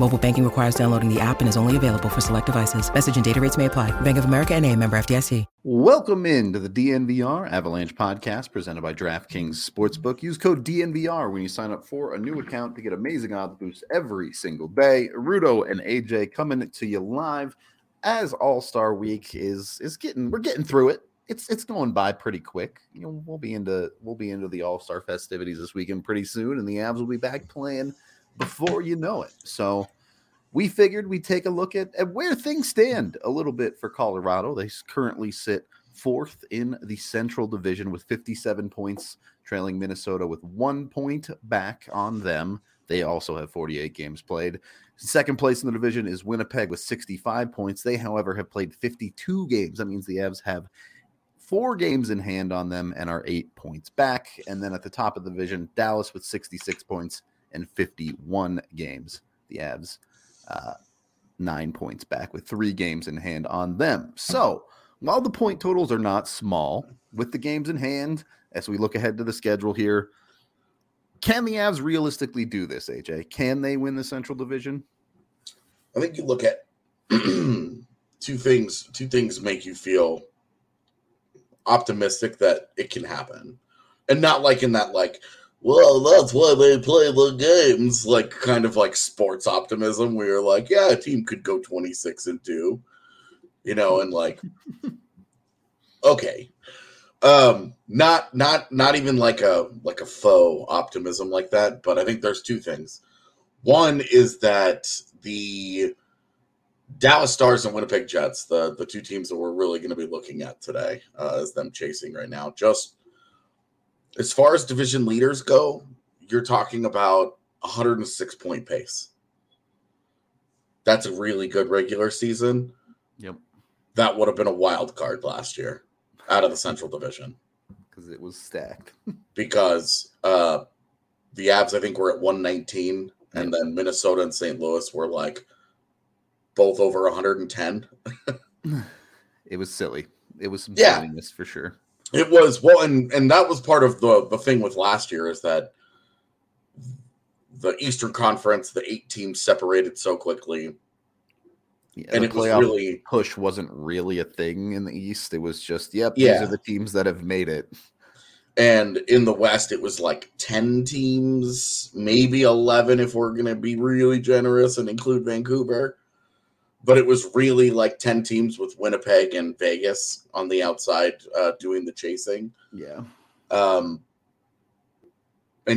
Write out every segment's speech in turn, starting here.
Mobile banking requires downloading the app and is only available for select devices. Message and data rates may apply. Bank of America NA, member FDIC. Welcome into the DNVR Avalanche podcast presented by DraftKings Sportsbook. Use code DNVR when you sign up for a new account to get amazing odds boosts every single day. Rudo and AJ coming to you live as All-Star Week is getting through it. It's going by pretty quick. You know, we'll be into the All-Star festivities this weekend pretty soon, and the Avs will be back playing before you know it. So we figured we'd take a look at where things stand a little bit for Colorado. They currently sit fourth in the Central Division with 57 points, trailing Minnesota with 1 point back on them. They also have 48 games played. Second place in the division is Winnipeg with 65 points. They, however, have played 52 games. That means the Avs have 4 games in hand on them and are 8 points back. And then at the top of the division, Dallas with 66 points and 51 games. The Avs 9 points back with 3 games in hand on them. So while the point totals are not small, with the games in hand, as we look ahead to the schedule here, can the Avs realistically do this, AJ? Can they win the Central Division? I think you look at two things. Two things make you feel optimistic that it can happen. And not like in that, like, well, that's why they play the games, like kind of like sports optimism where you're like, yeah, a team could go 26-2, you know, and like, okay. Not even like a faux optimism like that, but I think there's two things. One is that the Dallas Stars and Winnipeg Jets, the two teams that we're really going to be looking at today, is them chasing right now. Just as far as division leaders go, you're talking about 106-point pace. That's a really good regular season. Yep. That would have been a wild card last year out of the Central Division. Because it was stacked. Because the Avs, I think, were at 119, and then Minnesota and St. Louis were, like, both over 110. It was silly. It was some silliness for sure. It was. Well, and that was part of the thing with last year is that the Eastern Conference, the 8 teams separated so quickly. Yeah, and the playoff push wasn't really a thing in the East. It was just, these are the teams that have made it. And in the West, it was like 10 teams, maybe 11 if we're going to be really generous and include Vancouver. But it was really like 10 teams with Winnipeg and Vegas on the outside doing the chasing. Yeah. And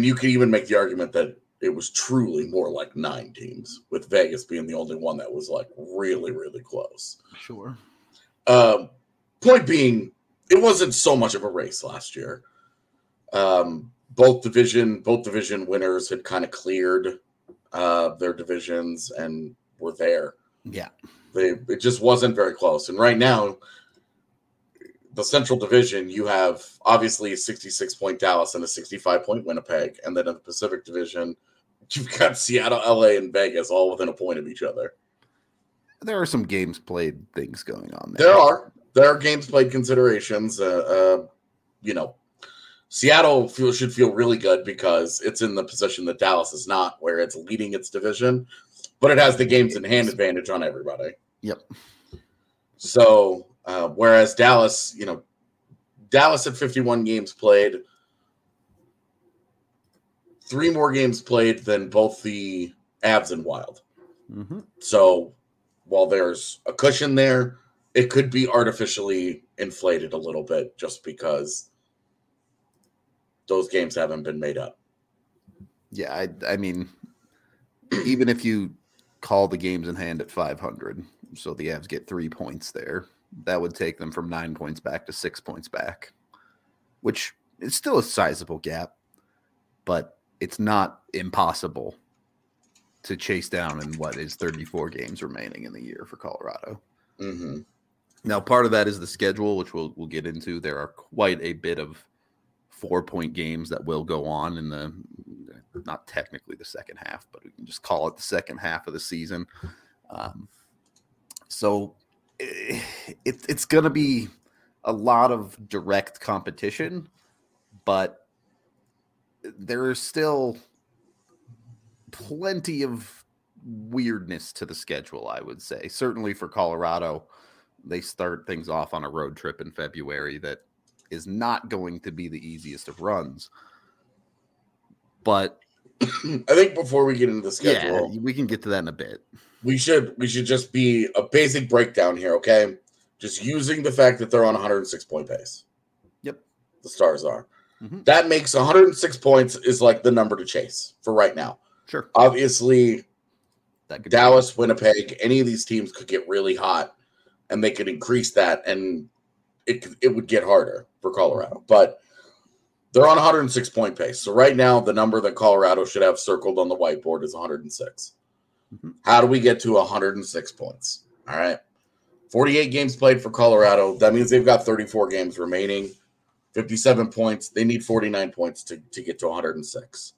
you could even make the argument that it was truly more like 9 teams, with Vegas being the only one that was like really, really close. Sure. Point being, it wasn't so much of a race last year. Both division winners had kind of cleared their divisions and were there. Yeah. It just wasn't very close. And right now, the Central Division, you have obviously a 66-point Dallas and a 65-point Winnipeg. And then in the Pacific Division, you've got Seattle, LA, and Vegas all within a point of each other. There are some games played things going on there. There are games played considerations. You know, Seattle should feel really good because it's in the position that Dallas is not, where it's leading its division, but it has the games in hand advantage on everybody. Yep. So whereas Dallas, you know, Dallas had 51 games played, 3 more games played than both the Avs and Wild. Mm-hmm. So while there's a cushion there, it could be artificially inflated a little bit just because those games haven't been made up. Yeah, I mean, even if you call the games in hand at 500, so the Avs get 3 points there, that would take them from 9 points back to 6 points back, which is still a sizable gap, but it's not impossible to chase down in what is 34 games remaining in the year for Colorado. Mm-hmm. Now, part of that is the schedule, which we'll get into. There are quite a bit of 4-point games that will go on in the, not technically the second half, but we can just call it the second half of the season. So it's going to be a lot of direct competition, but there are still plenty of weirdness to the schedule, I would say. Certainly for Colorado, they start things off on a road trip in February that is not going to be the easiest of runs. But I think before we get into the schedule, yeah, we can get to that in a bit. We should just be a basic breakdown here, okay? Just using the fact that they're on a 106-point pace. Yep. The Stars are. Mm-hmm. That makes 106 points is like the number to chase for right now. Sure. Obviously, Dallas, Winnipeg, any of these teams could get really hot, and they could increase that, and it would get harder for Colorado. But they're on a 106-point pace. So right now, the number that Colorado should have circled on the whiteboard is 106. Mm-hmm. How do we get to 106 points? All right. 48 games played for Colorado. That means they've got 34 games remaining, 57 points. They need 49 points to get to 106.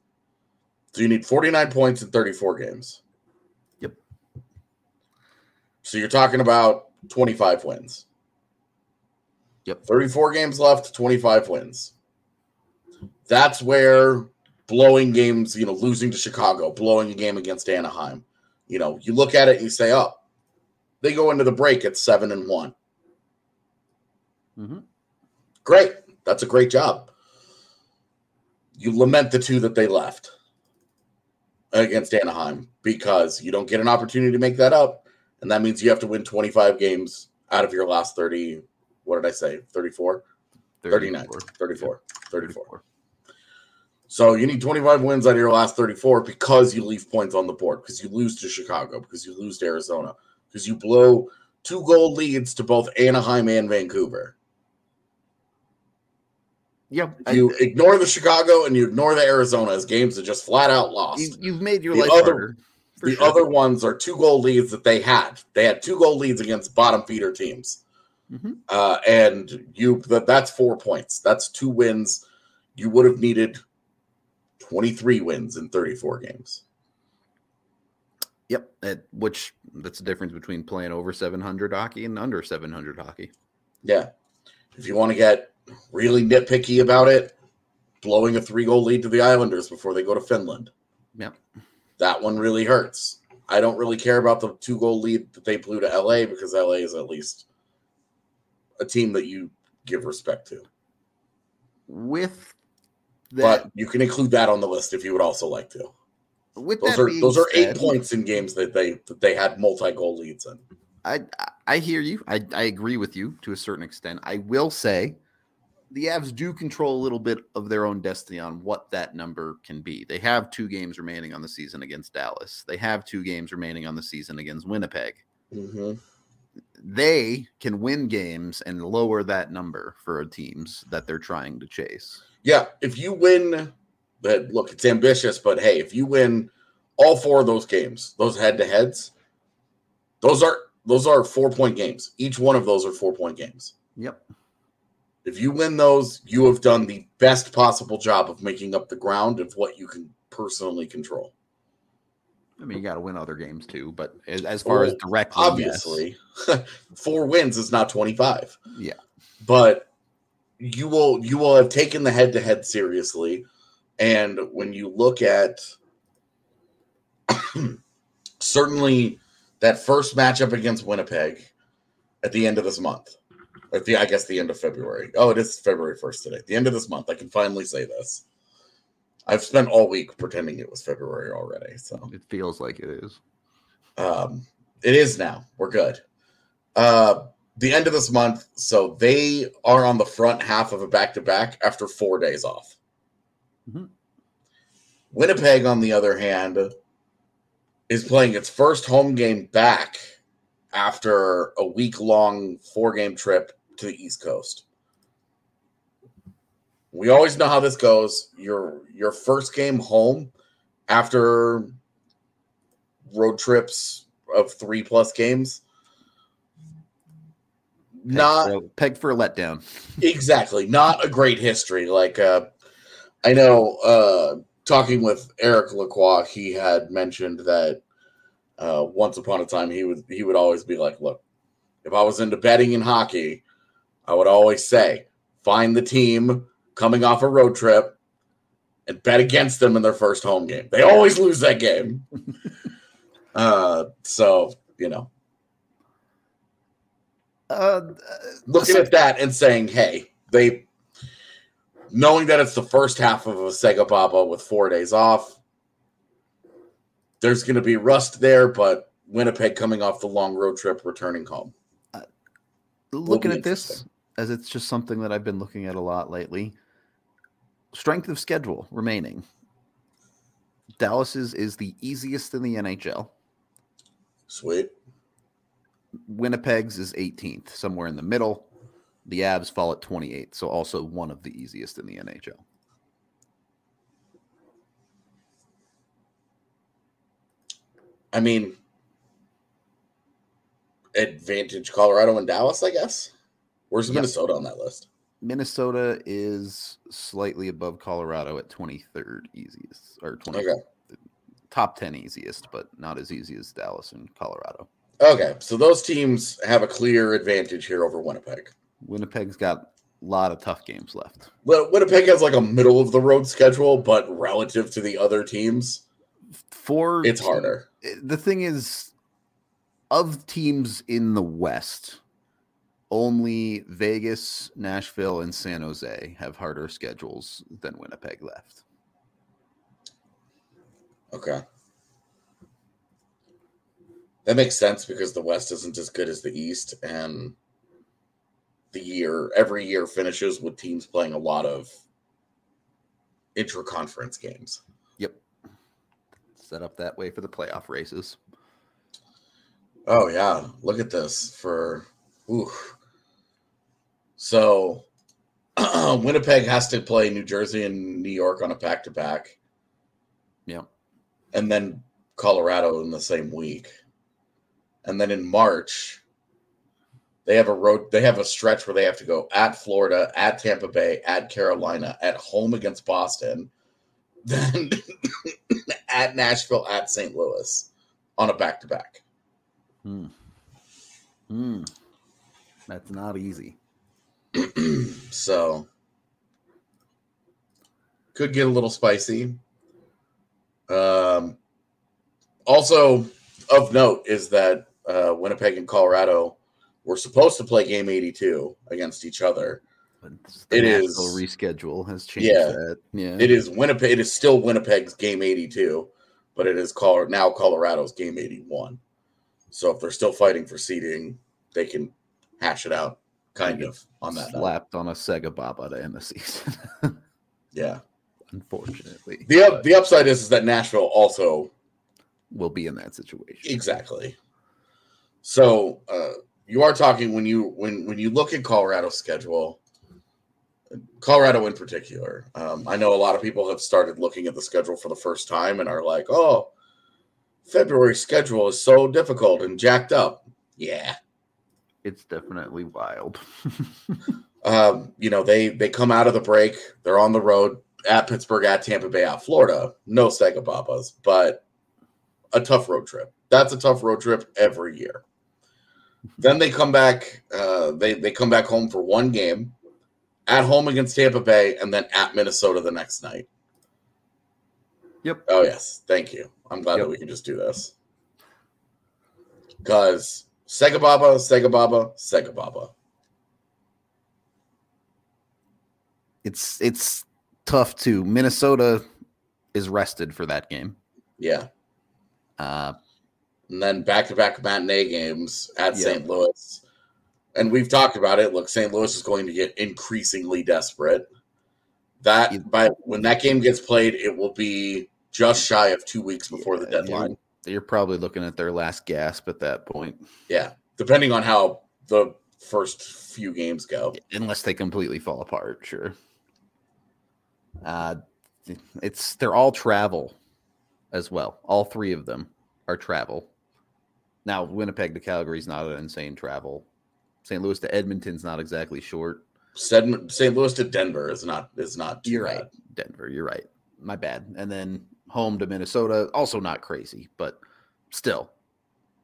So you need 49 points in 34 games. Yep. So you're talking about 25 wins. Yep. 34 games left, 25 wins. That's where blowing games, losing to Chicago, blowing a game against Anaheim, you look at it and you say, oh, they go into the break at 7-1. Mm-hmm. Great. That's a great job. You lament the two that they left against Anaheim because you don't get an opportunity to make that up. And that means you have to win 25 games out of your last 30. What did I say? 34? 39. 34. 34. So you need 25 wins out of your last 34 because you leave points on the board, because you lose to Chicago, because you lose to Arizona, because you blow 2-goal leads to both Anaheim and Vancouver. Yep. You ignore the Chicago and you ignore the Arizona as games that just flat out lost. You've made your life harder. The other ones are 2-goal leads that they had. They had 2-goal leads against bottom feeder teams. Mm-hmm. And that's 4 points. That's 2 wins. You would have needed 23 wins in 34 games. Yep. That's the difference between playing over 700 hockey and under 700 hockey. Yeah. If you want to get really nitpicky about it, blowing a 3-goal lead to the Islanders before they go to Finland. Yep. That one really hurts. I don't really care about the 2-goal lead that they blew to LA because LA is at least a team that you give respect to. With that, but you can include that on the list if you would also like to. Those are 8 points in games that they had multi-goal leads in. I hear you. I agree with you to a certain extent. I will say the Avs do control a little bit of their own destiny on what that number can be. They have 2 games remaining on the season against Dallas. They have 2 games remaining on the season against Winnipeg. Mm-hmm. They can win games and lower that number for teams that they're trying to chase. Yeah, if you win, look, it's ambitious, but hey, if you win all 4 of those games, those head-to-heads, those are 4-point games. Each one of those are 4-point games. Yep. If you win those, you have done the best possible job of making up the ground of what you can personally control. I mean, you got to win other games too, but as far as directly, obviously, yes. 4 wins is not 25. Yeah, but you will have taken the head-to-head seriously, and when you look at certainly that first matchup against Winnipeg at the end of this month. I guess the end of February. Oh, it is February 1st today. The end of this month. I can finally say this. I've spent all week pretending it was February already. So it feels like it is. It is now. We're good. the end of this month, so they are on the front half of a back-to-back after 4 days off. Mm-hmm. Winnipeg, on the other hand, is playing its first home game back after a week-long four-game trip to the East Coast. We always know how this goes. Your first game home after road trips of 3+ games. Pegged for a letdown. Exactly. Not a great history. Like, I know talking with Eric Lacroix, he had mentioned that once upon a time he would always be like, look, if I was into betting in hockey, I would always say, find the team coming off a road trip and bet against them in their first home game. They always lose that game. So, you know. Looking at that and saying, hey, they knowing that it's the first half of a Sega Baba with 4 days off, there's going to be rust there, but Winnipeg coming off the long road trip returning home. Looking at this, as it's just something that I've been looking at a lot lately, strength of schedule remaining. Dallas's is the easiest in the NHL. Sweet. Winnipeg's is 18th, somewhere in the middle. The Avs fall at 28th, so also one of the easiest in the NHL. I mean, advantage Colorado and Dallas, I guess. Where's Minnesota on that list? Minnesota is slightly above Colorado at 23rd easiest, or 20th, okay. Top 10 easiest, but not as easy as Dallas and Colorado. Okay, so those teams have a clear advantage here over Winnipeg. Winnipeg's got a lot of tough games left. Well, Winnipeg has like a middle-of-the-road schedule, but relative to the other teams, it's harder. The thing is, of teams in the West, only Vegas, Nashville, and San Jose have harder schedules than Winnipeg left. Okay. That makes sense because the West isn't as good as the East, and every year finishes with teams playing a lot of intra-conference games. Yep. Set up that way for the playoff races. Oh, yeah. Look at this for... Ooh. So Winnipeg has to play New Jersey and New York on a back-to-back. Yeah. And then Colorado in the same week. And then in March, they have a stretch where they have to go at Florida, at Tampa Bay, at Carolina, at home against Boston, then at Nashville, at St. Louis on a back-to-back. That's not easy. So, could get a little spicy. Also, of note is that Winnipeg and Colorado were supposed to play Game 82 against each other. Reschedule has changed that. Yeah, it is Winnipeg. It is still Winnipeg's Game 82, but it is now Colorado's Game 81. So, if they're still fighting for seeding, they can hash it out, kind of, on that. Slapped note. On a Sega Baba to end the season. Yeah. Unfortunately. The upside is that Nashville also will be in that situation. Exactly. So you are talking when you look at Colorado's schedule, Colorado in particular, I know a lot of people have started looking at the schedule for the first time and are like, oh, February's schedule is so difficult and jacked up. Yeah. It's definitely wild. They come out of the break. They're on the road at Pittsburgh, at Tampa Bay, at Florida. No Sega Babas, but a tough road trip. That's a tough road trip every year. Then they come back. They come back home for one game, at home against Tampa Bay, and then at Minnesota the next night. Yep. Oh, yes. Thank you. I'm glad that we can just do this. Because... Sega Baba, Sega Baba, Sega Baba. It's tough too. Minnesota is rested for that game. Yeah. And then back-to-back matinee games at St. Louis, and we've talked about it. Look, St. Louis is going to get increasingly desperate. That by when that game gets played, it will be just shy of 2 weeks before the deadline. You're probably looking at their last gasp at that point. Yeah, depending on how the first few games go. Unless they completely fall apart, sure. They're all travel as well. All three of them are travel. Now, Winnipeg to Calgary is not an insane travel. St. Louis to Edmonton's not exactly short. St. Louis to Denver is not. You're right. Denver, you're right. My bad. And then home to Minnesota, also not crazy, but still,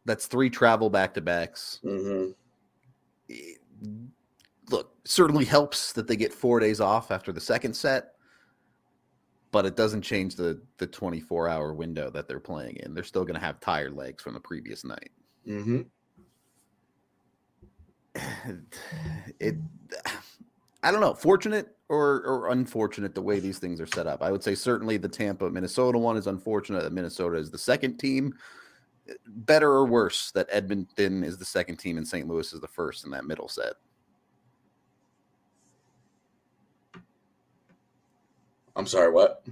that's three travel back-to-backs. Mm-hmm. Look, certainly helps that they get 4 days off after the second set, but it doesn't change the 24-hour window that they're playing in. They're still going to have tired legs from the previous night. Mm-hmm. I don't know, fortunate or unfortunate the way these things are set up. I would say certainly the Tampa-Minnesota one is unfortunate that Minnesota is the second team. Better or worse that Edmonton is the second team and St. Louis is the first in that middle set. I'm sorry, what?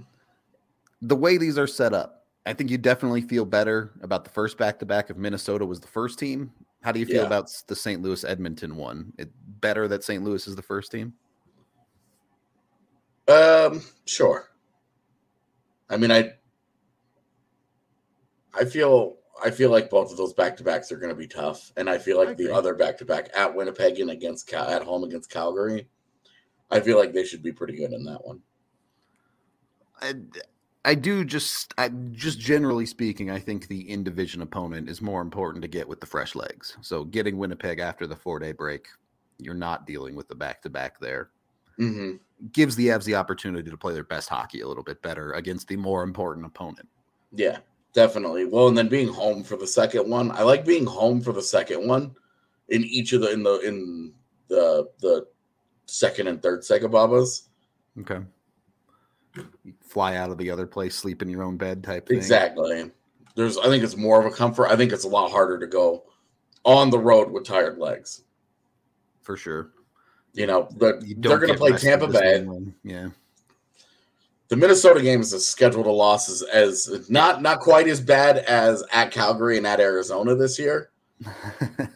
The way these are set up, I think you definitely feel better about the first back-to-back if Minnesota was the first team. How do you feel about the St. Louis-Edmonton one? It better that St. Louis is the first team? Sure. I mean, I feel like both of those back-to-backs are going to be tough, and I feel like the other back-to-back at Winnipeg and at home against Calgary, I feel like they should be pretty good in that one. I generally speaking, I think the in-division opponent is more important to get with the fresh legs. So getting Winnipeg after the 4-day break, you're not dealing with the back-to-back there. Mm-hmm. Gives the Avs the opportunity to play their best hockey a little bit better against the more important opponent. Yeah, definitely. Well, and then being home for the second one, I like being home for the second one in each of the second and third Segababas. Okay. You fly out of the other place, sleep in your own bed type thing. Exactly. I think it's more of a comfort. I think it's a lot harder to go on the road with tired legs. For sure. You know, they're going to play Tampa Bay. Yeah. The Minnesota game is as scheduled a loss as not quite as bad as at Calgary and at Arizona this year.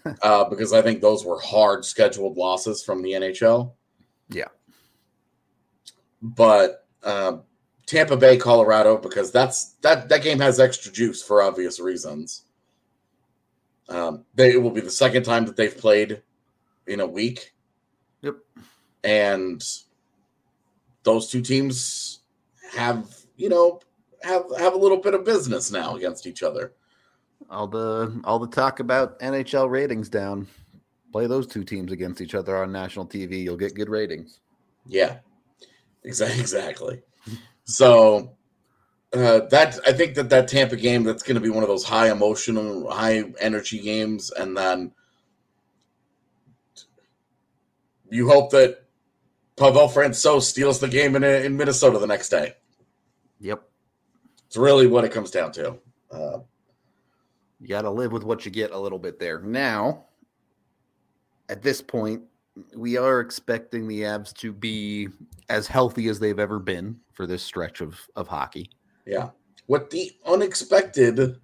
Because I think those were hard scheduled losses from the NHL. Yeah. But Tampa Bay, Colorado, because that game has extra juice for obvious reasons. It will be the second time that they've played in a week. Yep. And those two teams have a little bit of business now against each other. All the talk about NHL ratings down. Play those two teams against each other on national TV. You'll get good ratings. Yeah. Exactly. So I think that Tampa game, that's going to be one of those high emotional, high energy games. And then you hope that Pavel Francouz steals the game in Minnesota the next day. Yep. It's really what it comes down to. You got to live with what you get a little bit there. Now, at this point, we are expecting the Avs to be as healthy as they've ever been for this stretch of hockey. Yeah. What the unexpected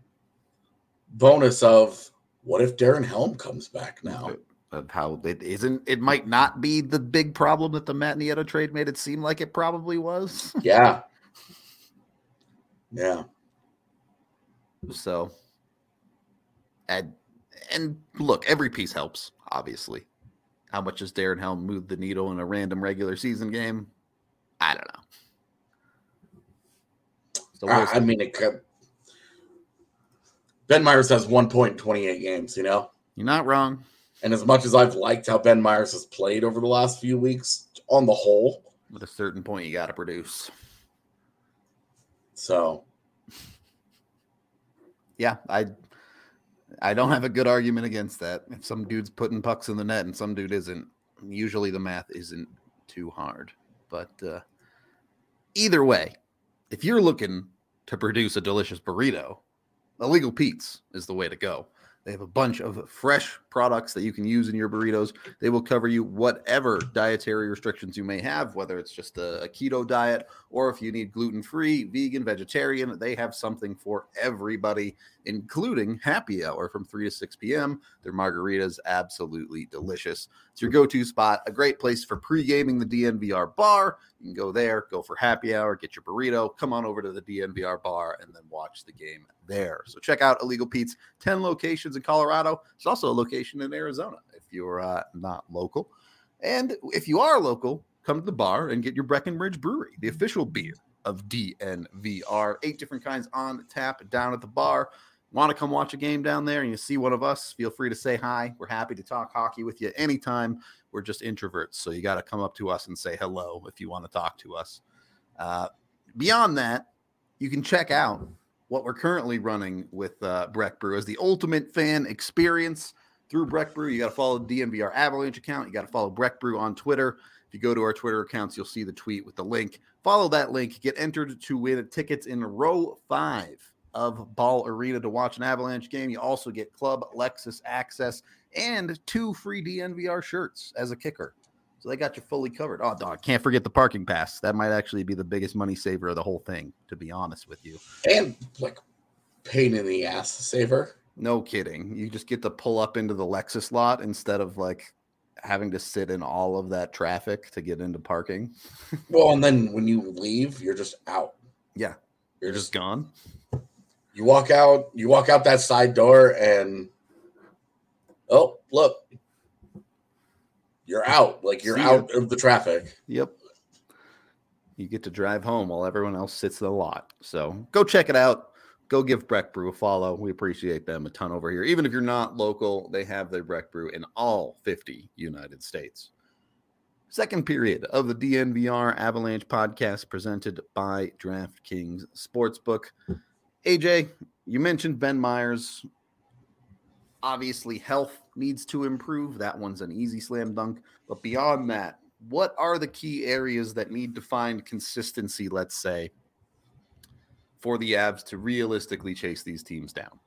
bonus of what if Darren Helm comes back now? Of how it might not be the big problem that the Matt Nietta trade made it seem like it probably was. Yeah. Yeah. So, and look, every piece helps, obviously. How much does Darren Helm move the needle in a random regular season game? I don't know. So it could. Ben Myers has 1.28 games, you know? You're not wrong. And as much as I've liked how Ben Myers has played over the last few weeks, on the whole, at a certain point, you got to produce. So. Yeah, I don't have a good argument against that. If some dude's putting pucks in the net and some dude isn't, usually the math isn't too hard. But either way, if you're looking to produce a delicious burrito, Illegal Pete's is the way to go. They have a bunch of fresh products that you can use in your burritos. They will cover you whatever dietary restrictions you may have, whether it's just a keto diet or if you need gluten-free, vegan, vegetarian. They have something for everybody, including happy hour from 3 to 6 p.m. Their margaritas, absolutely delicious. It's your go-to spot, a great place for pre-gaming the DNVR bar. You can go there, go for happy hour, get your burrito, come on over to the DNVR bar, and then watch the game there. So check out Illegal Pete's, 10 locations in Colorado. There's also a location in Arizona if you're not local. And if you are local, come to the bar and get your Breckenridge Brewery, the official beer of DNVR. 8 different kinds on tap down at the bar. Want to come watch a game down there and you see one of us, feel free to say hi. We're happy to talk hockey with you anytime. We're just introverts, so you got to come up to us and say hello if you want to talk to us. Beyond that, you can check out what we're currently running with Breck Brew as the ultimate fan experience through Breck Brew. You got to follow the DNVR Avalanche account. You got to follow Breck Brew on Twitter. If you go to our Twitter accounts, you'll see the tweet with the link. Follow that link. Get entered to win tickets in row 5 of Ball Arena to watch an Avalanche game. You also get Club Lexus access and 2 free DNVR shirts as a kicker. So they got you fully covered. Oh, dog, can't forget the parking pass. That might actually be the biggest money saver of the whole thing, to be honest with you. And, like, pain in the ass saver. No kidding. You just get to pull up into the Lexus lot instead of, like, having to sit in all of that traffic to get into parking. Well, and then when you leave, you're just out. Yeah. You're just gone. You walk out that side door and, oh, look, you're out. Like, you're out of the traffic. Yep. You get to drive home while everyone else sits in the lot. So go check it out. Go give Breck Brew a follow. We appreciate them a ton over here. Even if you're not local, they have their Breck Brew in all 50 United States. Second period of the DNVR Avalanche podcast presented by DraftKings Sportsbook. AJ, you mentioned Ben Myers. Obviously, health needs to improve. That one's an easy slam dunk. But beyond that, what are the key areas that need to find consistency, let's say, for the Avs to realistically chase these teams down?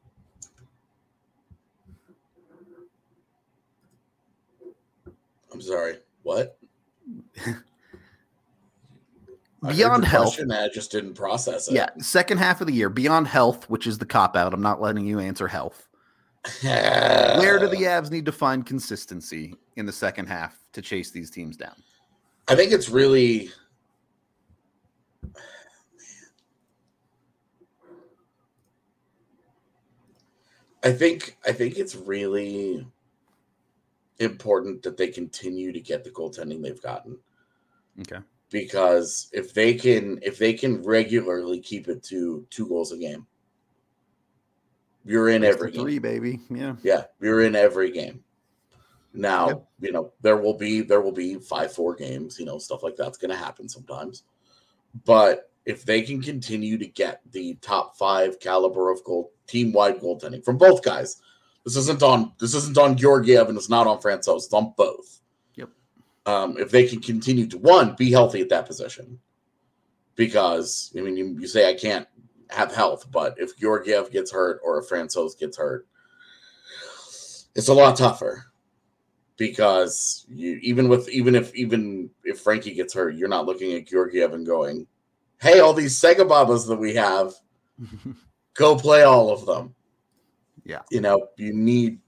I'm sorry, what? Beyond health. Question, I just didn't process it. Yeah, second half of the year, beyond health, which is the cop-out. I'm not letting you answer health. Where do the Avs need to find consistency in the second half to chase these teams down? I think it's really, I think it's really important that they continue to get the goaltending they've gotten. Okay. Because if they can regularly keep it to 2 goals a game, you're in every game. 3, baby. Yeah. You're in every game. Now, yep. You know, there will be 5-4 games, you know, stuff like that's going to happen sometimes. But if they can continue to get the top 5 caliber of team-wide goaltending from both guys, this isn't on Georgiev and it's not on Francouz. It's on both. Yep. If they can continue to, 1, be healthy at that position, because I mean, you say I can't have health, but if Georgiev gets hurt or if Francouz gets hurt, it's a lot tougher, because even if Frankie gets hurt, you're not looking at Georgiev and going, hey, all these Sega Babas that we have, go play all of them. Yeah. You know, you need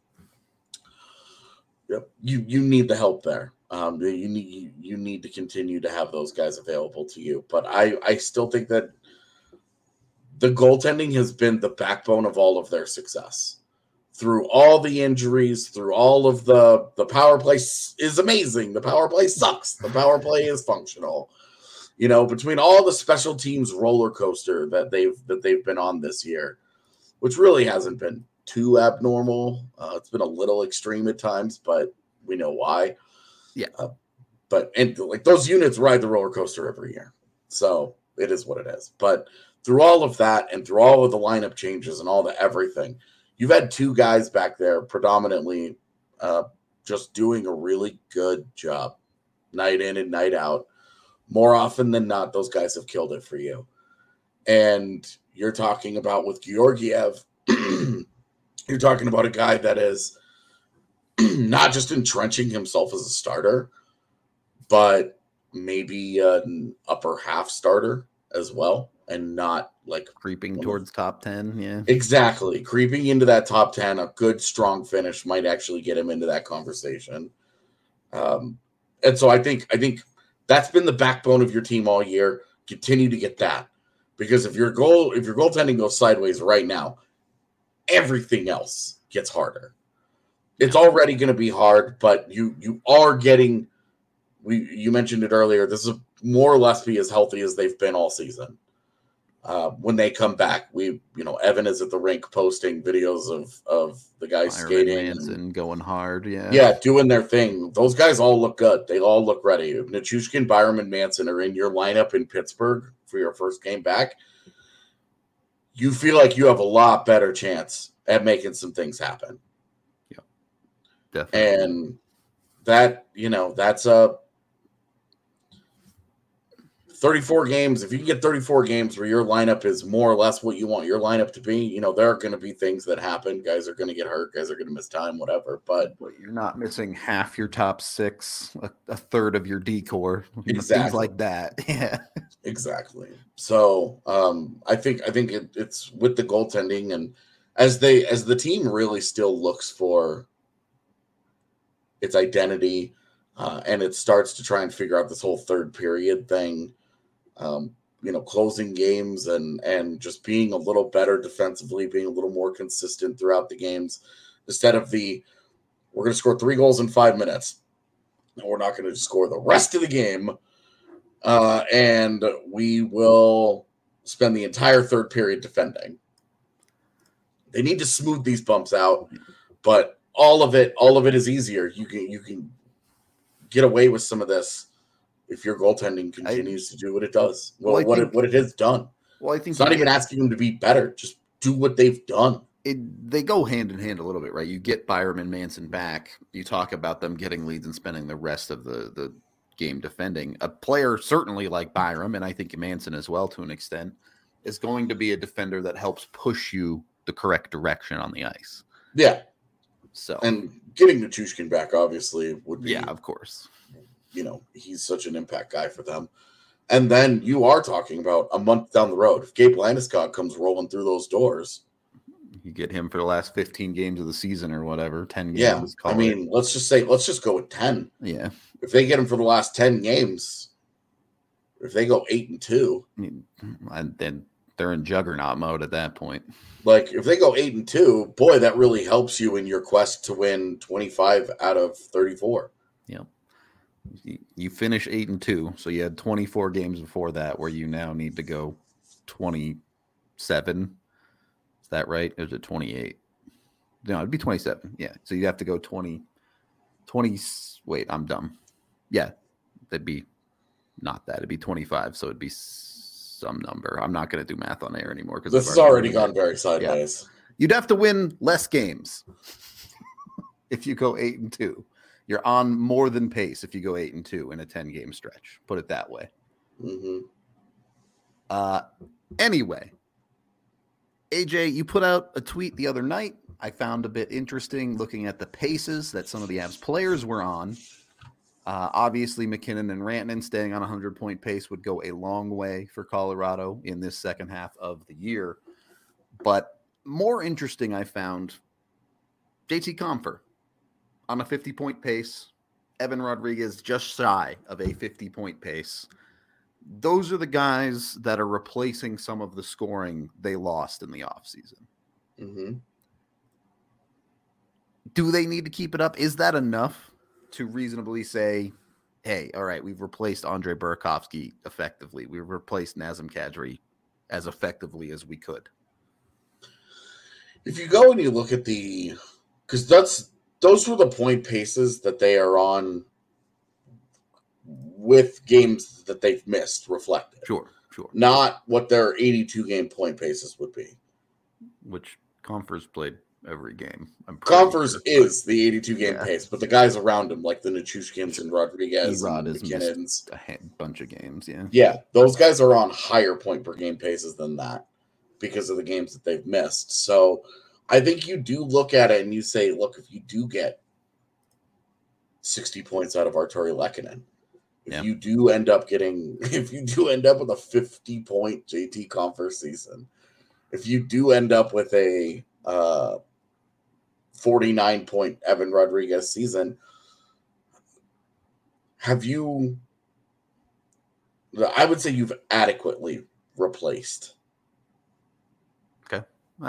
the help there. You need to continue to have those guys available to you. But I still think that the goaltending has been the backbone of all of their success. Through all the injuries, through all of the power play is amazing. The power play sucks. The power play is functional. You know, between all the special teams roller coaster that they've been on this year, which really hasn't been too abnormal. It's been a little extreme at times, but we know why. Yeah. But like those units ride the roller coaster every year. So it is what it is. But through all of that and through all of the lineup changes and all the everything, you've had 2 guys back there predominantly just doing a really good job night in and night out. More often than not, those guys have killed it for you. And you're talking about with Georgiev You're talking about a guy that is not just entrenching himself as a starter, but maybe an upper half starter as well, and not like creeping towards top 10. Yeah, exactly. Creeping into that top 10, a good strong finish might actually get him into that conversation. And so I think that's been the backbone of your team all year. Continue to get that, because if your goaltending goes sideways right now, everything else gets harder. It's already going to be hard, but you are getting. You mentioned it earlier. This is more or less be as healthy as they've been all season. When they come back, Evan is at the rink posting videos of the guys skating and going hard. Yeah, doing their thing. Those guys all look good. They all look ready. If Nichushkin, Byram, and Manson are in your lineup in Pittsburgh for your first game back, you feel like you have a lot better chance at making some things happen. Yeah, definitely. And that, that's a 34 games. If you can get 34 games where your lineup is more or less what you want your lineup to be, there are going to be things that happen. Guys are going to get hurt. Guys are going to miss time, whatever. But you're not missing half your top six, a third of your decor, exactly. Things like that. Yeah, exactly. So I think it's with the goaltending, and as the team really still looks for its identity, and it starts to try and figure out this whole third period thing. Closing games and just being a little better defensively, being a little more consistent throughout the games, instead of we're going to score 3 goals in 5 minutes. And we're not going to score the rest of the game. And we will spend the entire third period defending. They need to smooth these bumps out, but all of it is easier. You can get away with some of this if your goaltending continues to do what it does. What it has done. Well, I think it's not even asking them to be better. Just do what they've done. They go hand in hand a little bit, right? You get Byram and Manson back. You talk about them getting leads and spending the rest of the game defending. A player certainly like Byram, and I think Manson as well to an extent, is going to be a defender that helps push you the correct direction on the ice. Yeah. So, and getting Nichushkin back obviously would be, yeah, of course. He's such an impact guy for them. And then you are talking about a month down the road. If Gabe Landeskog comes rolling through those doors, you get him for the last 15 games of the season or whatever, 10 games. Yeah, let's just go with 10. Yeah. If they get him for the last 10 games, if they go 8-2, and then they're in juggernaut mode at that point. Like, if they go 8-2, boy, that really helps you in your quest to win 25 out of 34. Yeah. You finish 8-2, so you had 24 games before that where you now need to go 27. Is that right? Or is it 28? No, it'd be 27. Yeah. So you'd have to go Yeah. That'd be not that. It'd be 25, so it'd be some number. I'm not going to do math on air anymore because this has already gone very sideways. Yeah. You'd have to win less games if you go 8-2. You're on more than pace if you go 8-2 in a 10-game stretch. Put it that way. Mm-hmm. Anyway, AJ, you put out a tweet the other night I found a bit interesting, looking at the paces that some of the Avs players were on. Obviously, McKinnon and Rantanen staying on a 100-point pace would go a long way for Colorado in this second half of the year. But more interesting, I found JT Compher on a 50-point pace, Evan Rodriguez just shy of a 50-point pace. Those are the guys that are replacing some of the scoring they lost in the offseason. Mm-hmm. Do they need to keep it up? Is that enough to reasonably say, hey, all right, we've replaced Andre Burakovsky effectively. We've replaced Nazem Kadri as effectively as we could? If you go and you look at because those were the point paces that they are on with games that they've missed reflected. Sure. Not what their 82-game point paces would be. Which Compher's played every game. Compher's is the 82-game pace, but the guys around him, like the Nichushkins and Rodriguez and McKinnons, a bunch of games, yeah. Yeah, those guys are on higher point-per-game paces than that because of the games that they've missed. So I think you do look at it and you say, look, if you do get 60 points out of Artturi Lehkonen, if you do end up with a 50-point JT Compher season, if you do end up with a 49-point Evan Rodriguez season, I would say you've adequately replaced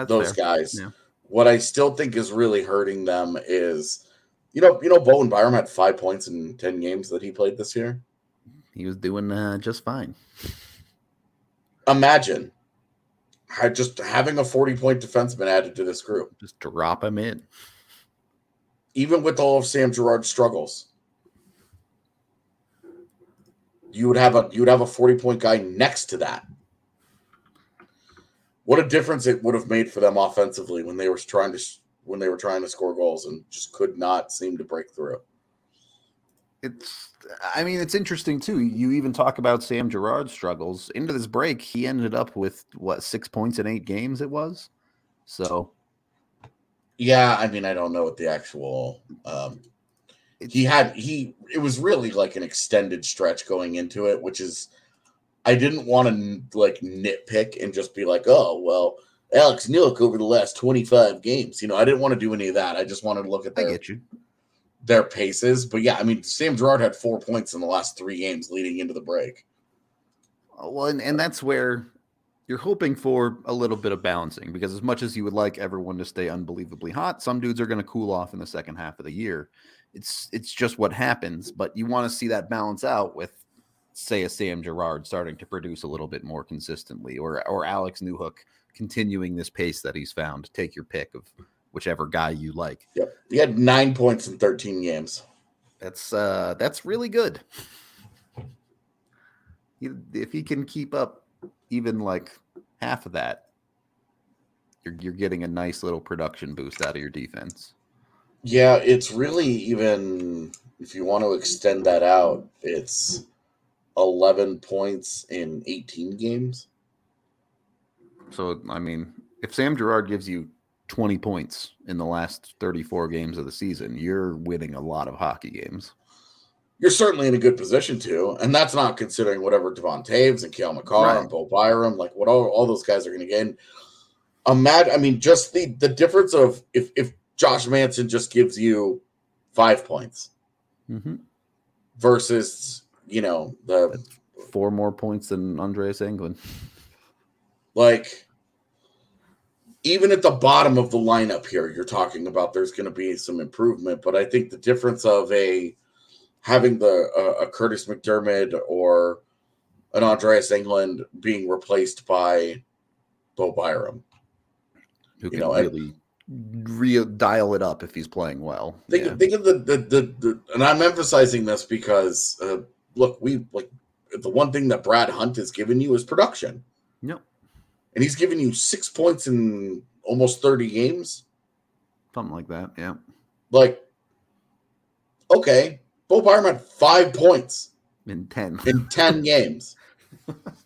those guys. Yeah. What I still think is really hurting them is, Bo and Byram had 5 points in 10 games that he played this year. He was doing just fine. Imagine just having a 40-point defenseman added to this group. Just drop him in. Even with all of Sam Girard's struggles, you would have a 40-point guy next to that. What a difference it would have made for them offensively when they were trying to score goals and just could not seem to break through. It's interesting too. You even talk about Sam Girard's struggles. Into this break, he ended up with 6 points in 8 games. It was so. Yeah, I don't know what the actual. It was really like an extended stretch going into it, which is. I didn't want to nitpick and just be like, oh, well, Alex Newhook over the last 25 games. I didn't want to do any of that. I just wanted to look at their paces. But, yeah, Sam Girard had 4 points in the last 3 games leading into the break. Well, and that's where you're hoping for a little bit of balancing, because as much as you would like everyone to stay unbelievably hot, some dudes are going to cool off in the second half of the year. It's just what happens. But you want to see that balance out with, say, a Sam Girard starting to produce a little bit more consistently, or Alex Newhook continuing this pace that he's found. Take your pick of whichever guy you like. Yep. He had 9 points in 13 games. That's really good. If he can keep up even half of that, you're getting a nice little production boost out of your defense. Yeah, it's really, even if you want to extend that out, it's 11 points in 18 games. So, if Sam Girard gives you 20 points in the last 34 games of the season, you're winning a lot of hockey games. You're certainly in a good position to, and that's not considering whatever Devon Taves and Cale Makar and Bo Byram, what all those guys are going to get. And imagine, just the difference of if Josh Manson just gives you 5 points versus... the 4 more points than Andreas Englund. Even at the bottom of the lineup here, you're talking about there's going to be some improvement, but I think the difference of having a Curtis McDermid or an Andreas Englund being replaced by Bo Byram, who can really dial it up if he's playing well. Think of the and I'm emphasizing this because. The one thing that Brad Hunt has given you is production. Yep. And he's given you 6 points in almost 30 games. Something like that, yeah. Okay, Bo Byram had 5 points. In 10 games.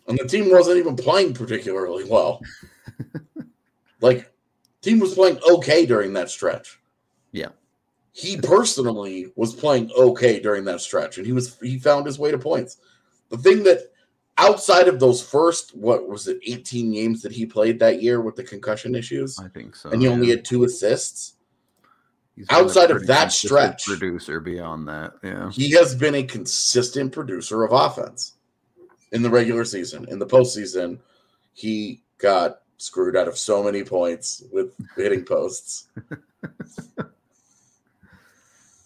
And the team wasn't even playing particularly well. Team was playing okay during that stretch. Yeah. He personally was playing okay during that stretch, and he found his way to points. The thing that outside of those first, 18 games that he played that year with the concussion issues? I think so. And he only had 2 assists. He's outside of that stretch. Producer beyond that, yeah. He has been a consistent producer of offense in the regular season. In the postseason, he got screwed out of so many points with hitting posts.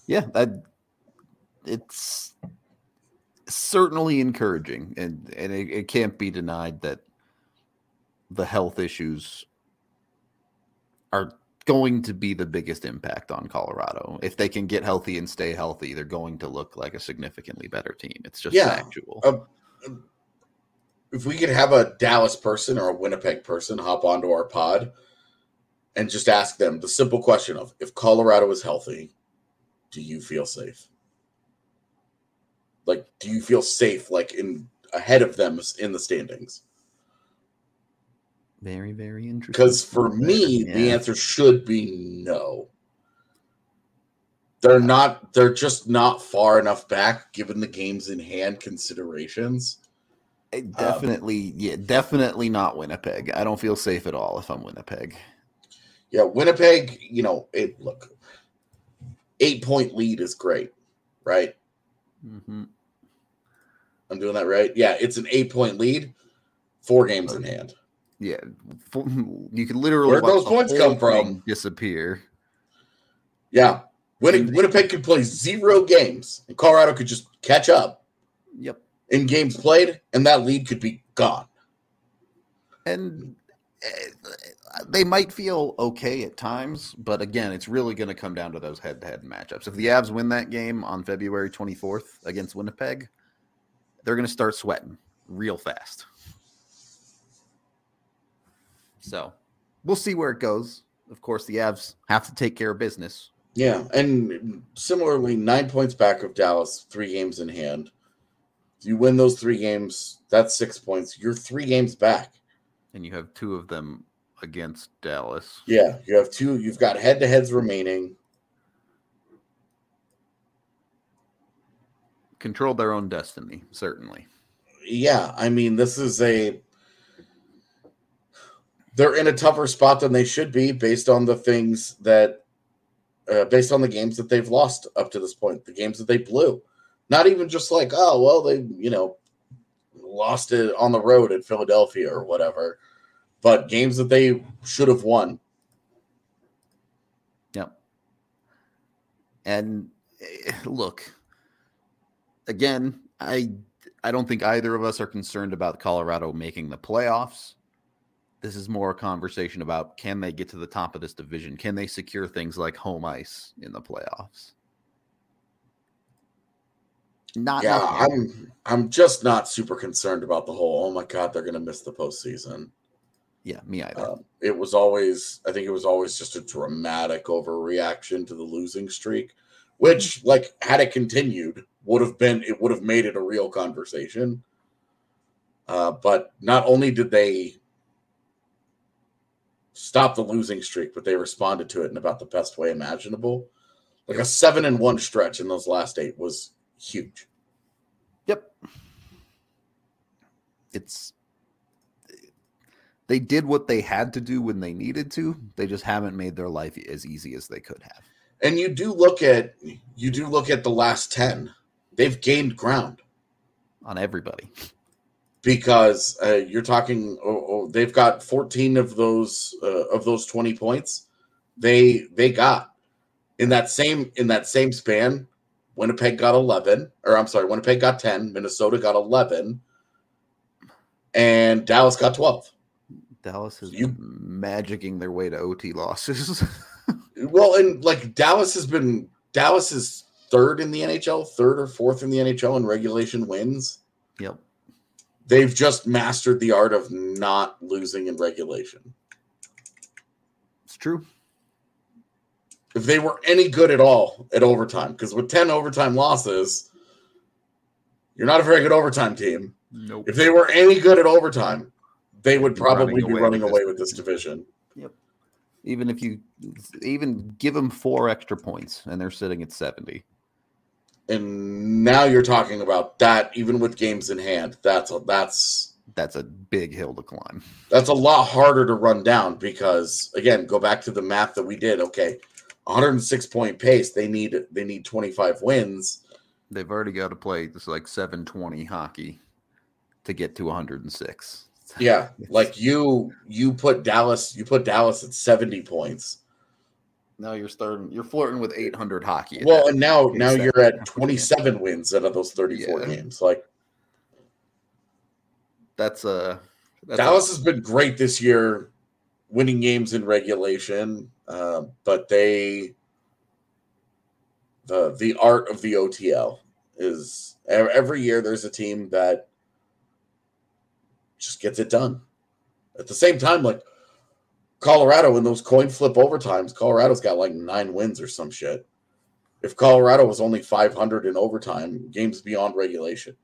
Yeah, it's certainly encouraging, and it can't be denied that the health issues are going to be the biggest impact on Colorado. If they can get healthy and stay healthy, they're going to look like a significantly better team. It's just factual. If we could have a Dallas person or a Winnipeg person hop onto our pod and just ask them the simple question of, if Colorado is healthy, do you feel safe? Do you feel safe, ahead of them in the standings? Very, very interesting. Because for me, the answer should be no. They're not. They're just not far enough back, given the games in hand considerations. Definitely not Winnipeg. I don't feel safe at all if I'm Winnipeg. Yeah, Winnipeg. You know, look, 8-point lead is great, right? Mm-hmm. I'm doing that right. Yeah, it's an 8-point lead, 4 games in hand. Yeah, you can literally. Where those points come from? Disappear. Yeah. Winnipeg could play 0 games, and Colorado could just catch up. Yep. In games played, and that lead could be gone. And they might feel okay at times, but again, it's really going to come down to those head-to-head matchups. If the Avs win that game on February 24th against Winnipeg, they're going to start sweating real fast. So we'll see where it goes. Of course, the Avs have to take care of business. Yeah, and similarly, 9 points back of Dallas, 3 games in hand. You win those 3 games, that's 6 points. You're 3 games back. And you have 2 of them against Dallas. Yeah, you have 2. You've got head-to-heads remaining. Control their own destiny, certainly. Yeah, I mean, this is a... They're in a tougher spot than they should be based on the things that... based on the games that they've lost up to this point, the games that they blew. Not even just like, oh, well, they, you know, lost it on the road at Philadelphia or whatever, but games that they should have won. Yep. And look, again, I don't think either of us are concerned about Colorado making the playoffs. This is more a conversation about, can they get to the top of this division? Can they secure things like home ice in the playoffs? I'm just not super concerned about the whole, oh my God, they're going to miss the postseason. Yeah, me either. I think it was always just a dramatic overreaction to the losing streak, which, like, had it continued, would have made it a real conversation. But not only did they stop the losing streak, but they responded to it in about the best way imaginable. Like a 7-1 stretch in those last 8 was huge. Yep. They did what they had to do when they needed to. They just haven't made their life as easy as they could have. And you do look at the last 10. They've gained ground on everybody. Because you're talking, they've got 14 of those 20 points. They got in that same span. Winnipeg got 10. Minnesota got 11, and Dallas got 12. Dallas is magicking their way to OT losses. Well, and like Dallas is third or fourth in the NHL in regulation wins. Yep. They've just mastered the art of not losing in regulation. It's true. If they were any good at all at overtime, because with 10 overtime losses, you're not a very good overtime team. Nope. If they were any good at overtime, they would probably be running away with this division. Yep. Even if you give them 4 extra points and they're sitting at 70. And now you're talking about that, even with games in hand. That's a big hill to climb. That's a lot harder to run down because, again, go back to the math that we did. Okay, 106-point pace. They need 25 wins. They've already got to play this like 720 hockey to get to 106. Yeah, like you put Dallas. You put Dallas at 70 points. Now you're flirting with 800 hockey. Well, and now you're at 27 wins out of those 34 games. Like Dallas has been great this year, winning games in regulation. But the art of the OTL is every year there's a team that just gets it done. At the same time, like, Colorado in those coin flip overtimes, Colorado's got like 9 wins or some shit. If Colorado was only 500 in overtime, games beyond regulation,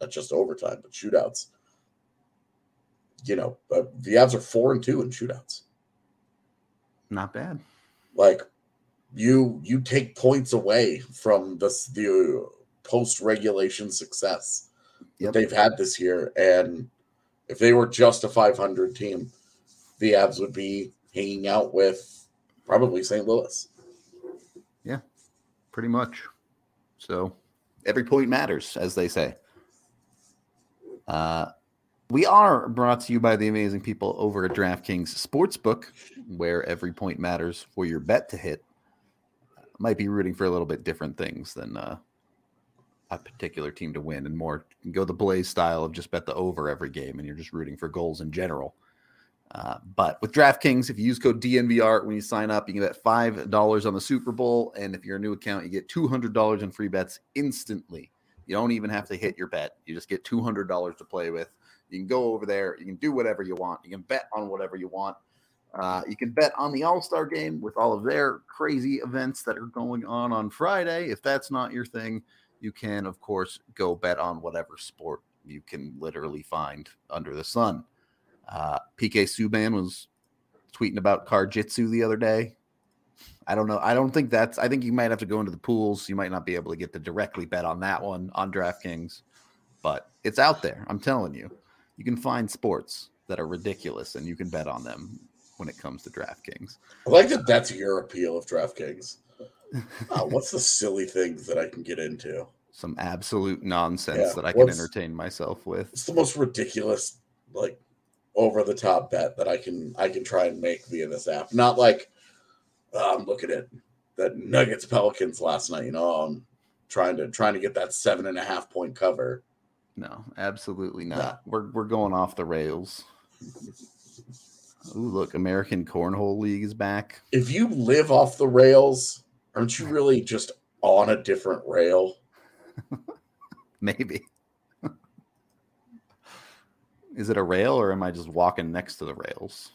not just overtime, but shootouts, you know, the Avs are 4-2 in shootouts. Not bad. Like, you take points away from the post-regulation success that they've had this year, and if they were just a 500 team, the Avs would be hanging out with probably St. Louis. Yeah, pretty much. So every point matters, as they say. We are brought to you by the amazing people over at DraftKings Sportsbook, where every point matters for your bet to hit. Might be rooting for a little bit different things than a particular team to win, and more go the Blaze style of just bet the over every game, and you're just rooting for goals in general. But with DraftKings, if you use code DNVR when you sign up, you can bet $5 on the Super Bowl, and if you're a new account, you get $200 in free bets instantly. You don't even have to hit your bet. You just get $200 to play with. You can go over there. You can do whatever you want. You can bet on whatever you want. You can bet on the All-Star Game with all of their crazy events that are going on Friday. If that's not your thing, you can, of course, go bet on whatever sport you can literally find under the sun. PK Subban was tweeting about car jitsu the other day. I don't know. I don't think that's – I think you might have to go into the pools. You might not be able to get to directly bet on that one on DraftKings. But it's out there. I'm telling you. You can find sports that are ridiculous, and you can bet on them when it comes to DraftKings. I like that that's your appeal of DraftKings. What's the silly things that I can get into? Some absolute nonsense that I can entertain myself with. It's the most ridiculous, like, over-the-top bet that I can try and make via this app. Not like, I'm looking at that Nuggets Pelicans last night. You know, I'm trying to get that 7.5 point cover. No, absolutely not. Yeah. We're going off the rails. Ooh, look, American Cornhole League is back. If you live off the rails, aren't you really just on a different rail? Maybe. Is it a rail, or am I just walking next to the rails?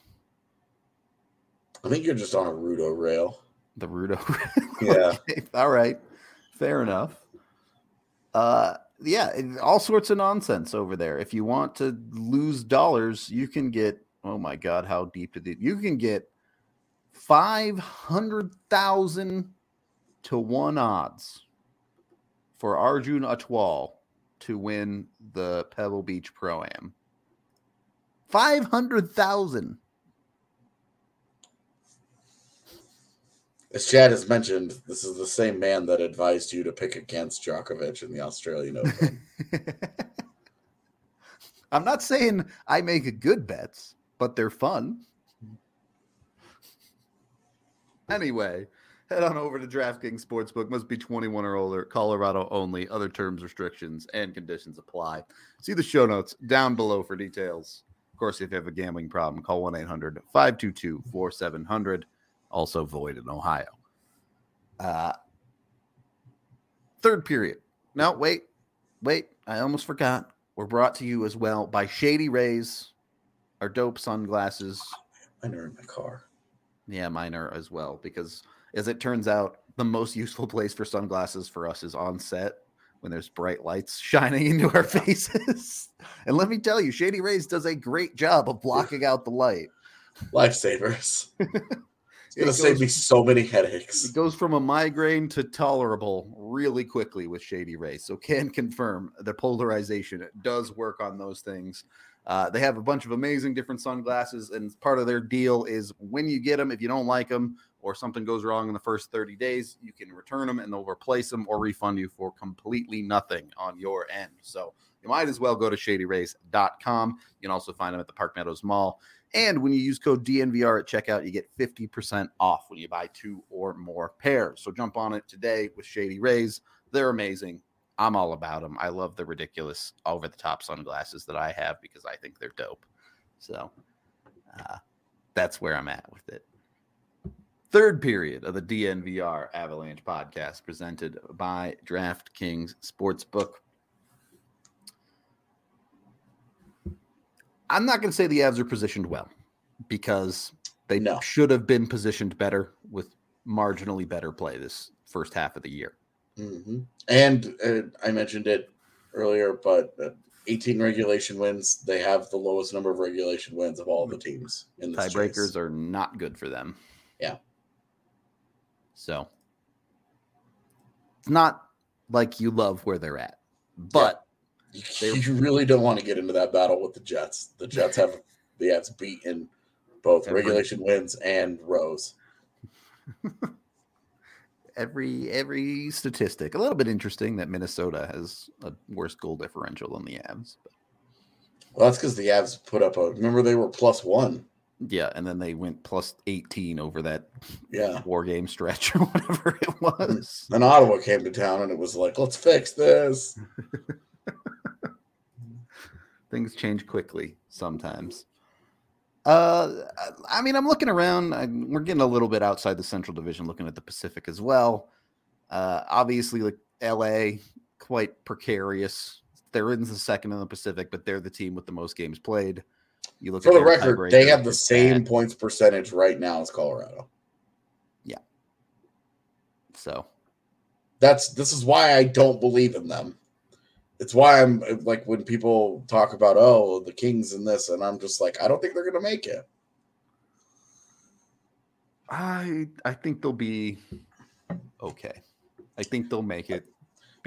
I think you're just on a Rudo rail. The Rudo rail? Yeah. Okay. All right. Fair enough. Yeah, all sorts of nonsense over there. If you want to lose dollars, you can get, oh my God, how deep did it? You can get 500,000 to 1 odds for Arjun Atwal to win the Pebble Beach Pro-Am. 500,000. As Chad has mentioned, this is the same man that advised you to pick against Djokovic in the Australian Open. I'm not saying I make good bets, but they're fun. Anyway, head on over to DraftKings Sportsbook. Must be 21 or older. Colorado only. Other terms, restrictions, and conditions apply. See the show notes down below for details. Of course, if you have a gambling problem, call 1-800-522-4700. Also void in Ohio. Third period. No, wait. I almost forgot. We're brought to you as well by Shady Rays, our dope sunglasses. Mine are in my car. Yeah, mine are as well, because as it turns out, the most useful place for sunglasses for us is on set when there's bright lights shining into our faces. And let me tell you, Shady Rays does a great job of blocking out the light. Lifesavers. It's going to save me so many headaches. It goes from a migraine to tolerable really quickly with Shady Rays. So can confirm the polarization does work on those things. They have a bunch of amazing different sunglasses, and part of their deal is when you get them, if you don't like them or something goes wrong in the first 30 days, you can return them and they'll replace them or refund you for completely nothing on your end. So you might as well go to shadyrays.com. You can also find them at the Park Meadows Mall. And when you use code DNVR at checkout, you get 50% off when you buy 2 or more pairs. So jump on it today with Shady Rays. They're amazing. I'm all about them. I love the ridiculous over-the-top sunglasses that I have because I think they're dope. So that's where I'm at with it. Third period of the DNVR Avalanche podcast presented by DraftKings Sportsbook. I'm not going to say the Avs are positioned well because they should have been positioned better with marginally better play this first half of the year. Mm-hmm. And I mentioned it earlier, but 18 regulation wins. They have the lowest number of regulation wins of all the teams in this. Tiebreakers are not good for them. Yeah. So it's not like you love where they're at, but yeah. You really don't want to get into that battle with the Jets. The Jets have the Jets beat in both regulation wins and rows. Every statistic. A little bit interesting that Minnesota has a worse goal differential than the Avs. But. Well, that's because the Avs put up a... Remember, they were +1. Yeah, and then they went +18 over that four-game stretch or whatever it was. And Ottawa came to town, and it was like, let's fix this. Things change quickly sometimes. I mean, I'm looking around. We're getting a little bit outside the Central Division, looking at the Pacific as well. Obviously, like LA, quite precarious. They're in the second in the Pacific, but they're the team with the most games played. You look for the record; they have the same points percentage right now as Colorado. Yeah. So this is why I don't believe in them. It's why I'm like, when people talk about, oh, the Kings and this, and I'm just like, I don't think they're going to make it. I think they'll be okay. I think they'll make it.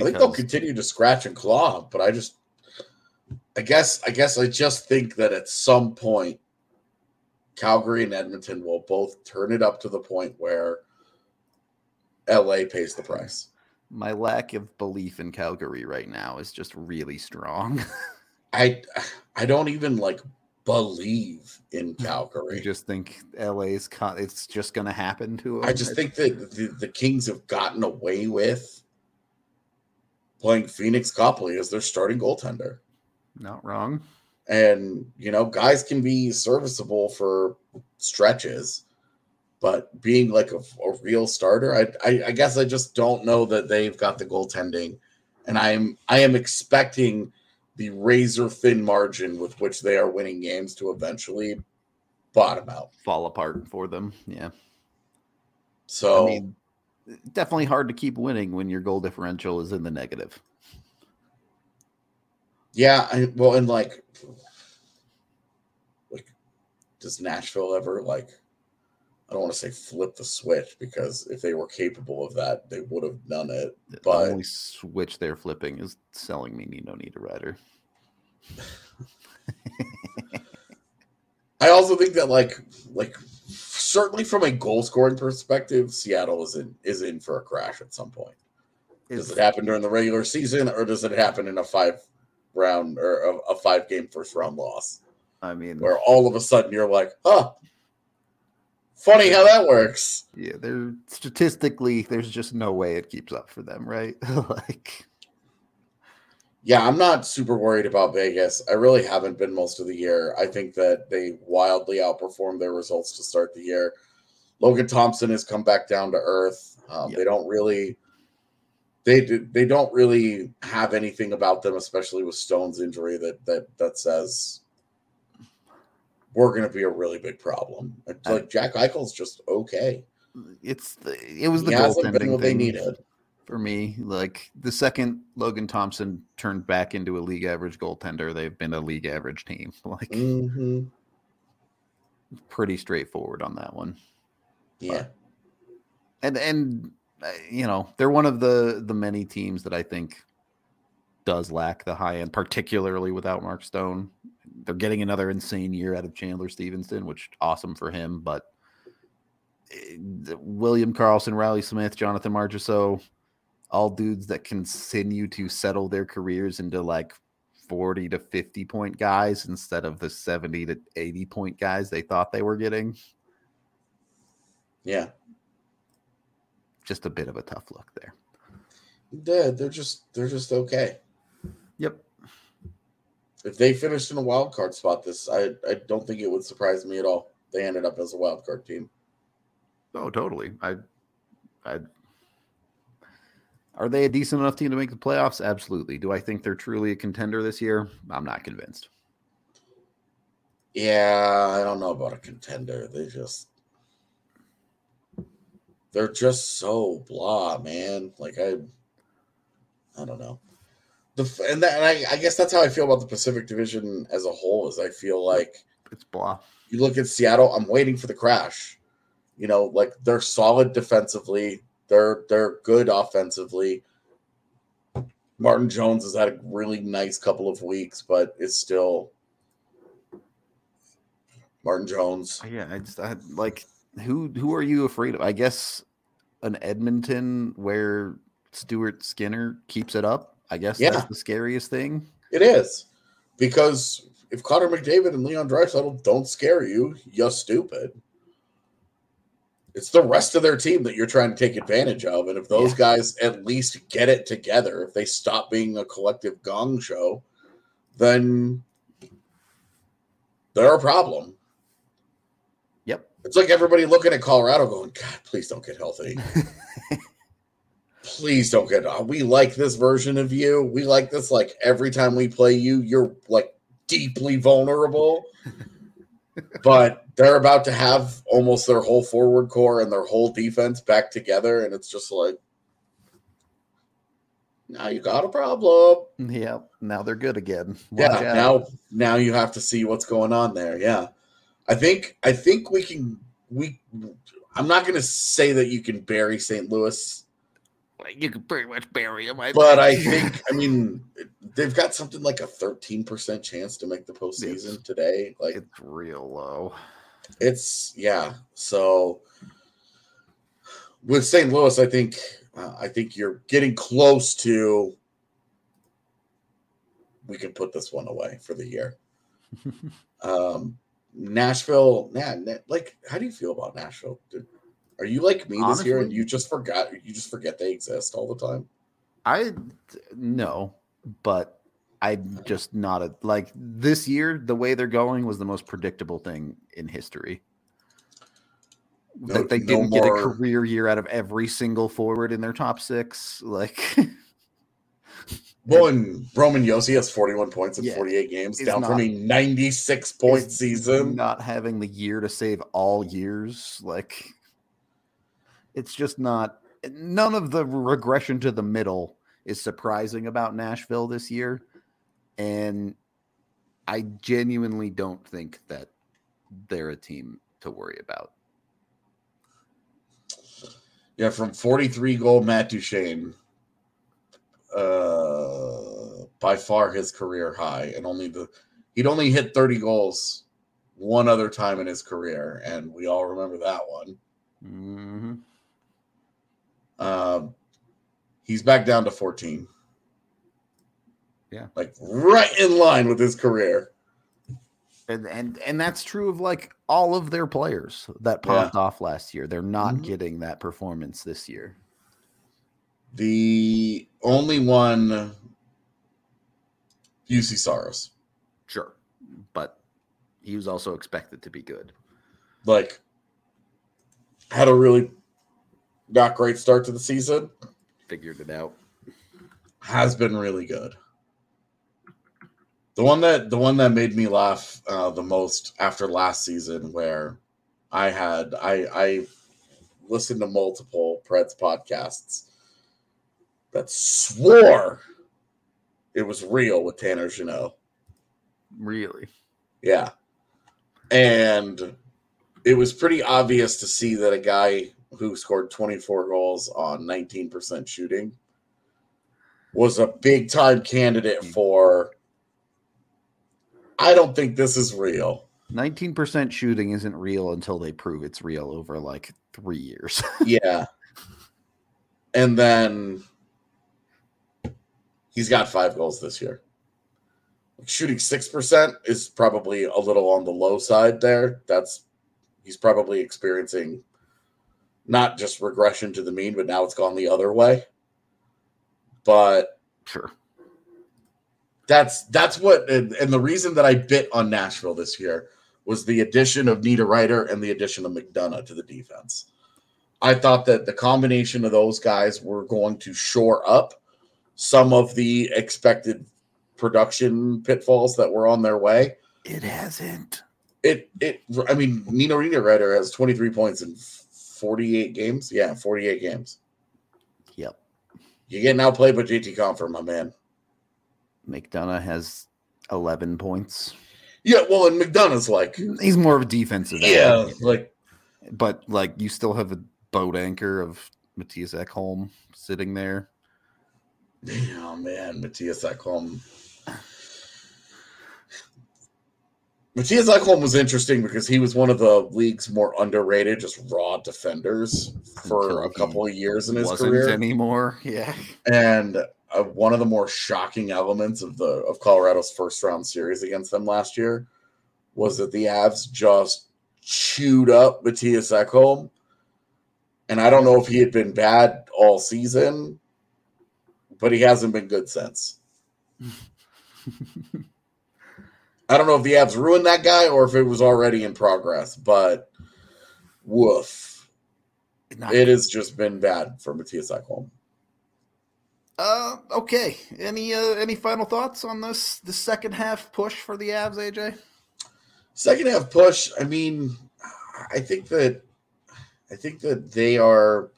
I think they'll continue to scratch and claw, but I guess I just think that at some point, Calgary and Edmonton will both turn it up to the point where LA pays the price. My lack of belief in Calgary right now is just really strong. I don't even believe in Calgary. You just think LA's it's just going to happen to them. I just think that the Kings have gotten away with playing Phoenix Copley as their starting goaltender. Not wrong. And guys can be serviceable for stretches. But being a real starter, I guess I just don't know that they've got the goaltending, and I am expecting the razor thin margin with which they are winning games to eventually bottom out, fall apart for them. Yeah. So, I mean, definitely hard to keep winning when your goal differential is in the negative. Yeah. Does Nashville ever I don't want to say flip the switch, because if they were capable of that, they would have done it. But the only switch they're flipping is selling me Nino Niederreiter. I also think that certainly from a goal scoring perspective, Seattle is in for a crash at some point. Does it happen during the regular season, or does it happen in a 5-round or a 5-game first round loss? I mean, where all of a sudden you're like, huh. Funny how that works. Yeah, they're statistically, there's just no way it keeps up for them, right? Yeah, I'm not super worried about Vegas. I really haven't been most of the year. I think that they wildly outperformed their results to start the year. Logan Thompson has come back down to earth. Yep. They don't really have anything about them, especially with Stone's injury, that says we're going to be a really big problem. It's Jack Eichel's just okay. It was the goaltending they needed for me. The second Logan Thompson turned back into a league average goaltender, they've been a league average team. Pretty straightforward on that one. Yeah, and they're one of the many teams that I think does lack the high end, particularly without Mark Stone. They're getting another insane year out of Chandler Stevenson, which awesome for him. But William Karlsson, Riley Smith, Jonathan Marchessault, all dudes that continue to settle their careers into 40 to 50 point guys instead of the 70 to 80 point guys they thought they were getting. Yeah. Just a bit of a tough look there. Yeah, they're just okay. Yep. If they finished in a wild card spot, I don't think it would surprise me at all. They ended up as a wild card team. Oh, totally. Are they a decent enough team to make the playoffs? Absolutely. Do I think they're truly a contender this year? I'm not convinced. Yeah, I don't know about a contender. They're just so blah, man. I don't know. I guess that's how I feel about the Pacific Division as a whole. Is I feel like it's blah. You look at Seattle. I'm waiting for the crash. You know, like they're solid defensively. They're good offensively. Martin Jones has had a really nice couple of weeks, but it's still Martin Jones. Yeah, I like who are you afraid of? I guess an Edmonton where Stuart Skinner keeps it up. I guess that's the scariest thing. It is, because if Connor McDavid and Leon Draisaitl don't scare you, you're stupid. It's the rest of their team that you're trying to take advantage of. And if those guys at least get it together, if they stop being a collective gong show, then they're a problem. Yep. It's like everybody looking at Colorado going, God, please don't get healthy. Please don't get – we like this version of you. We like this. Like, every time we play you, you're, like, deeply vulnerable. But they're about to have almost their whole forward core and their whole defense back together, and it's just like, now you got a problem. Yeah, now they're good again. Now you have to see what's going on there. Yeah, I think we can. I'm not going to say that you can bury St. Louis. You can pretty much bury them. They've got something like a 13% chance to make the postseason today. Like, it's real low. So with St. Louis, I think you're getting close to. We can put this one away for the year. Nashville, how do you feel about Nashville? Are you like me this year and you just forget they exist all the time? No, but I'm just not this year, the way they're going was the most predictable thing in history. That they didn't get a career year out of every single forward in their top six. Well, and Roman Josi has 41 points in 48 games, down from a 96-point season. Not having the year to save all years, it's just not – none of the regression to the middle is surprising about Nashville this year, and I genuinely don't think that they're a team to worry about. Yeah, from 43-goal Matt Duchene, by far his career high, and he'd only hit 30 goals one other time in his career, and we all remember that one. Mm-hmm. He's back down to 14. Yeah. Right in line with his career. And that's true of all of their players that popped off last year. They're not getting that performance this year. The only one, UC Saros. Sure. But he was also expected to be good. Had a really not great start to the season. Figured it out. Has been really good. The one that made me laugh the most after last season, where I listened to multiple Preds podcasts that swore it was real with Tanner Jeannot. Really? Yeah. And it was pretty obvious to see that a guy who scored 24 goals on 19% shooting was a big-time candidate for, I don't think this is real. 19% shooting isn't real until they prove it's real over 3 years. Yeah. And then he's got 5 goals this year. Shooting 6% is probably a little on the low side there. He's probably experiencing not just regression to the mean, but now it's gone the other way. But sure, that's what. And the reason that I bit on Nashville this year was the addition of Niederreiter and the addition of McDonough to the defense. I thought that the combination of those guys were going to shore up some of the expected production pitfalls that were on their way. It hasn't. Nino Niederreiter has 23 points in 48 games. Yeah, 48 games. Yep. You're getting outplayed by JT Compher, my man. McDonough has 11 points. Yeah, well, and McDonough's like... He's more of a defensive. Yeah, athlete. Like... But, like, you still have a boat anchor of Matthias Ekholm sitting there. Oh, man, Matthias Ekholm. Matthias Ekholm was interesting because he was one of the league's more underrated, just raw defenders for a couple of years in his career. Wasn't anymore, yeah. And... one of the more shocking elements of Colorado's first round series against them last year was that the Avs just chewed up Matthias Ekholm. And I don't know if he had been bad all season, but he hasn't been good since. I don't know if the Avs ruined that guy or if it was already in progress, but woof. It has just been bad for Matthias Ekholm. Okay. Any final thoughts on the second half push for the Avs, AJ? Second half push. I mean, I think that they are.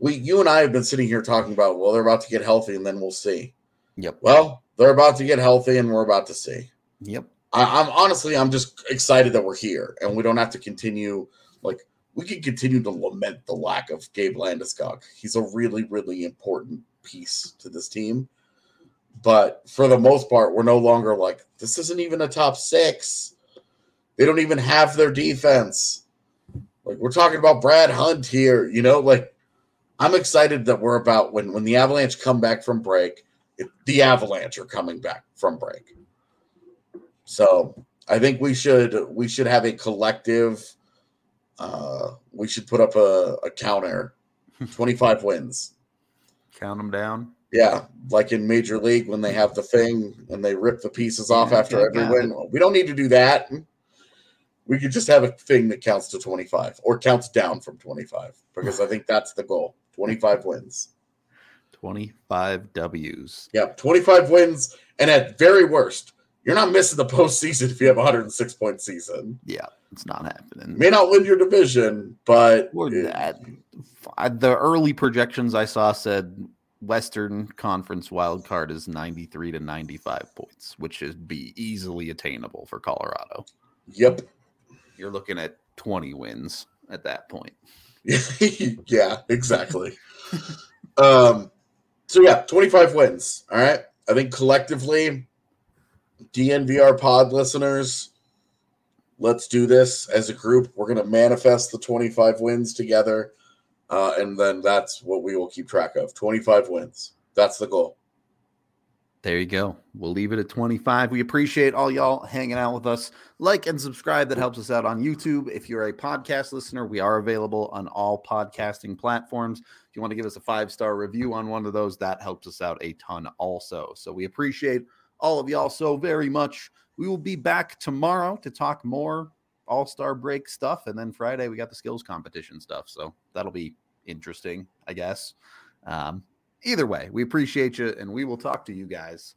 You and I have been sitting here talking about, well, they're about to get healthy, and then we'll see. Yep. Well, they're about to get healthy, and we're about to see. Yep. I'm honestly just excited that we're here, and we don't have to continue. Like, we can continue to lament the lack of Gabe Landeskog. He's a really, really important piece to this team, but for the most part, we're no longer like, this isn't even a top six. They don't even have their defense. Like, we're talking about Brad Hunt here, you know. Like, I'm excited that we're about when the Avalanche come back from break. The Avalanche are coming back from break, so I think we should have a collective. We should put up a counter, 25 wins. Count them down. Yeah, like in Major League when they have the thing and they rip the pieces off after every win. Well, we don't need to do that. We could just have a thing that counts to 25 or counts down from 25, because I think that's the goal. 25 wins. 25 W's. Yeah, 25 wins. And at very worst, you're not missing the postseason if you have a 106-point season. Yeah, it's not happening. May not win your division, but... Well, the early projections I saw said Western Conference wild card is 93 to 95 points, which should be easily attainable for Colorado. Yep. You're looking at 20 wins at that point. Yeah, exactly. So, yeah, 25 wins, all right? I think collectively... DNVR pod listeners, let's do this as a group. We're going to manifest the 25 wins together, and then that's what we will keep track of. 25 wins. That's the goal. There you go. We'll leave it at 25. We appreciate all y'all hanging out with us. Like and subscribe. That helps us out on YouTube. If you're a podcast listener, we are available on all podcasting platforms. If you want to give us a 5-star review on one of those, that helps us out a ton also. So we appreciate all of y'all so very much. We will be back tomorrow to talk more All-Star break stuff. And then Friday, we got the skills competition stuff. So that'll be interesting, I guess. Either way, we appreciate you, and we will talk to you guys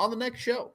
on the next show.